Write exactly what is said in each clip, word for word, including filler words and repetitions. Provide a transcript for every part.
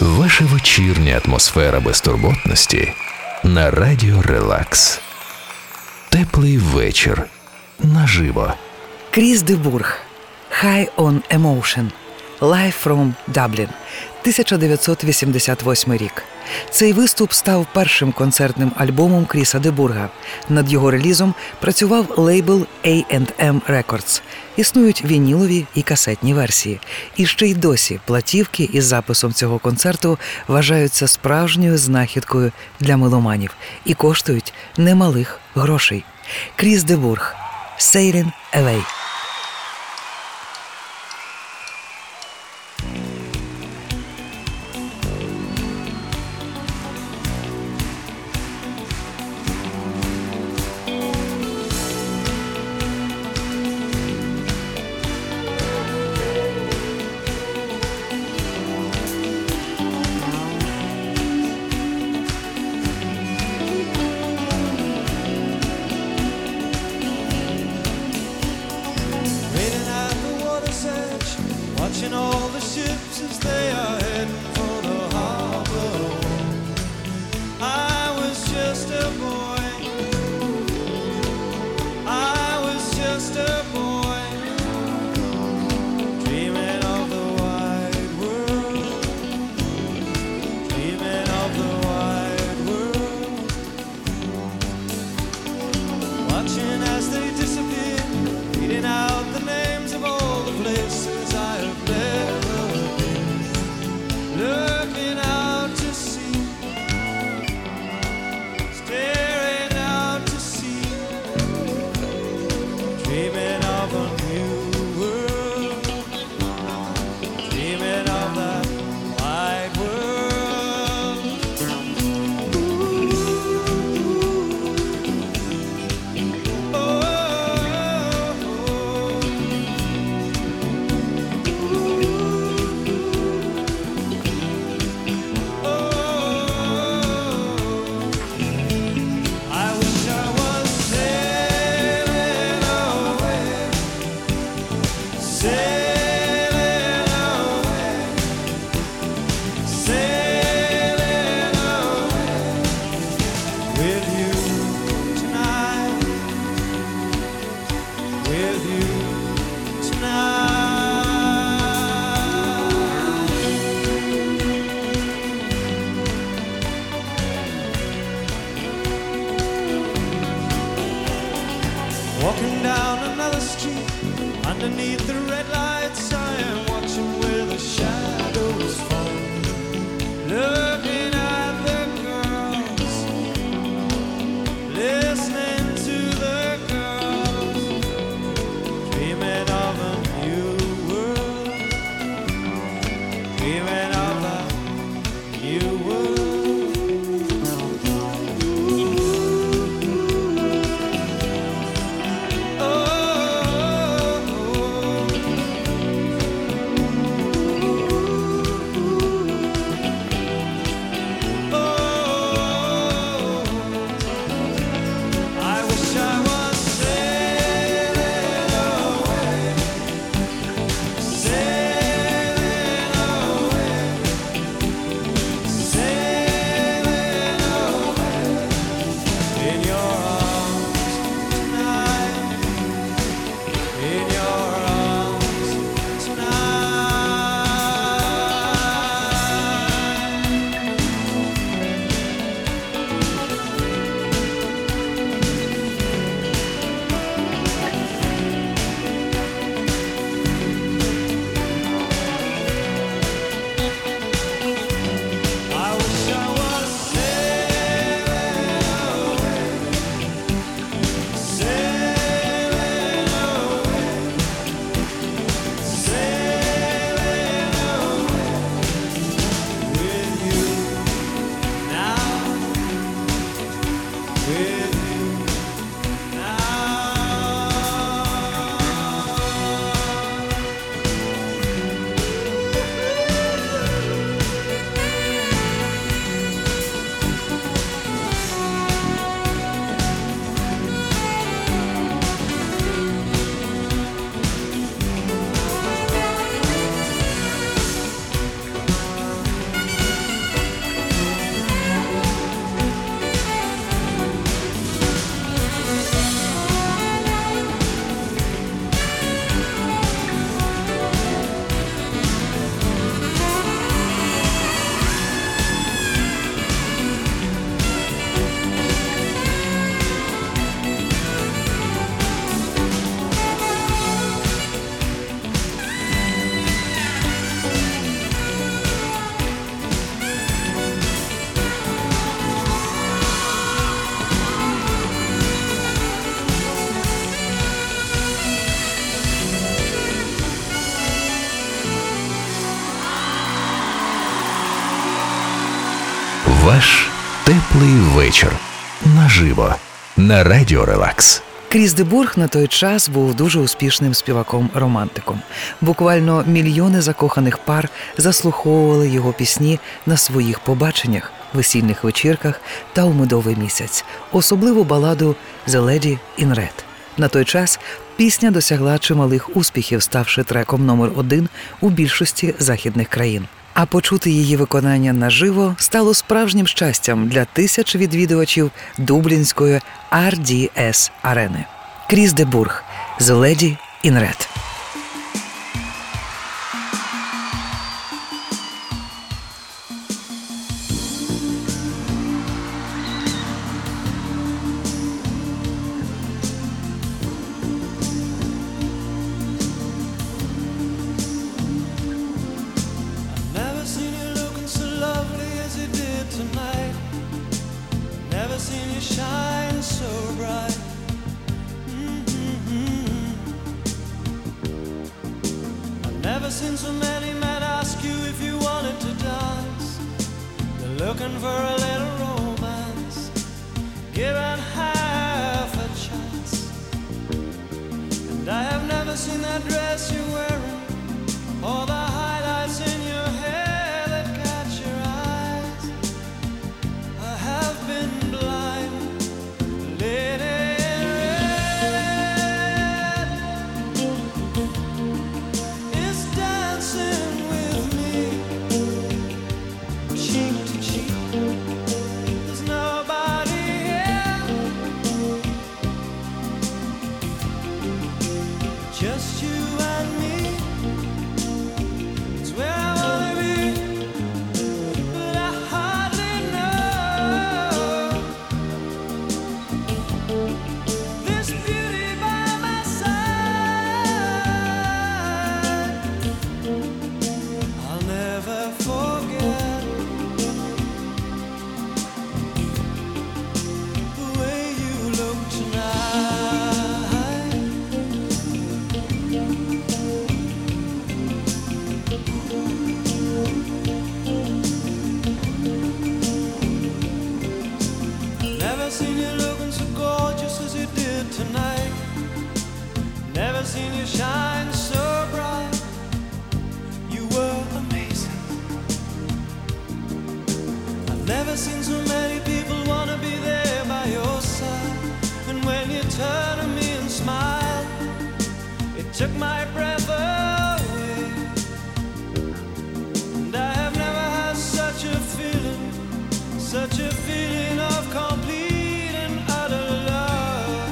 Ваша вечірня атмосфера безтурботності на радіо «Релакс». Теплий вечір. Наживо. Кріс Де Бургh. High on Emotion. Live from Dublin. тисяча дев'ятсот вісімдесят восьмий рік. Цей виступ став першим концертним альбомом Кріса Де Бурга. Над його релізом працював лейбл Ей енд Ем Records. Існують вінілові і касетні версії. І ще й досі платівки із записом цього концерту вважаються справжньою знахідкою для меломанів і коштують немалих грошей. Кріс Де Бург. Sailing Away. Watching all the ships as they are heading for the harbor. I was just a boy. I was just a boy, dreaming of the wide world, dreaming of the wide world. Watching as they disappear, reading out the names of all the places I've never been, looking out to sea, staring out to sea, dreaming of a new world, dreaming of that wide world. Ooh, oh. Walking down another street, underneath the red lights, I am watching where the shadows fall. Looking at the girls, listening to the girls, dreaming of a new world, dreaming of a new world. Sailing away. Ваш теплий вечір наживо на Радіо Релакс. Кріс Де Бургh на той час був дуже успішним співаком-романтиком. Буквально мільйони закоханих пар заслуховували його пісні на своїх побаченнях, весільних вечірках та у медовий місяць, особливо баладу «The Lady in Red». На той час пісня досягла чималих успіхів, ставши треком номер один у більшості західних країн. А почути її виконання наживо стало справжнім щастям для тисяч відвідувачів дублінської Ар Ді Ес-арени. Кріс Де Бургh, «The Lady in Red». Never seen so many men ask you if you wanted to dance. They're looking for a little romance, given half a chance. And I have never seen that dress you're wearing, or the highlights in your hair that catch your eyes. I have been blind, lady. Took my breath away, and I have never had such a feeling, such a feeling of complete and utter love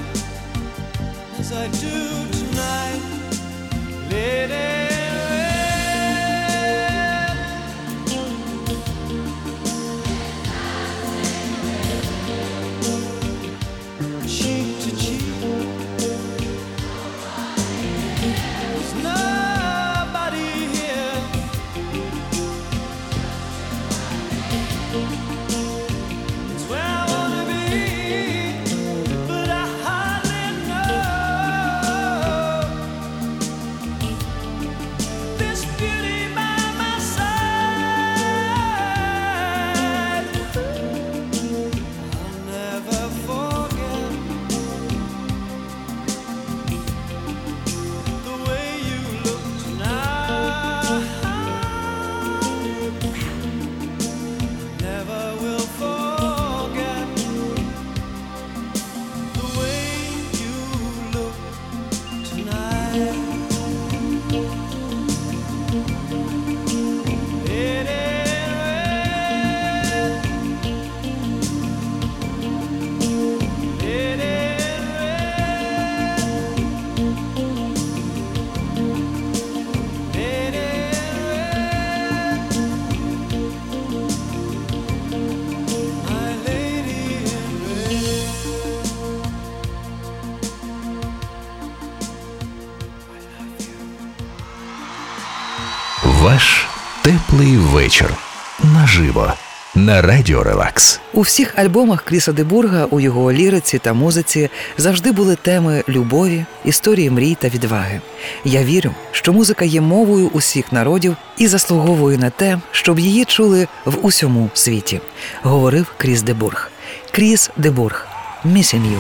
as I do tonight, lady. Ваш теплий вечір наживо на Радіо Релакс. У всіх альбомах Кріса Де Бурга, у його ліриці та музиці завжди були теми любові, історії мрій та відваги. Я вірю, що музика є мовою усіх народів і заслуговує на те, щоб її чули в усьому світі, говорив Кріс Де Бург. Кріс Де Бург, Miss You.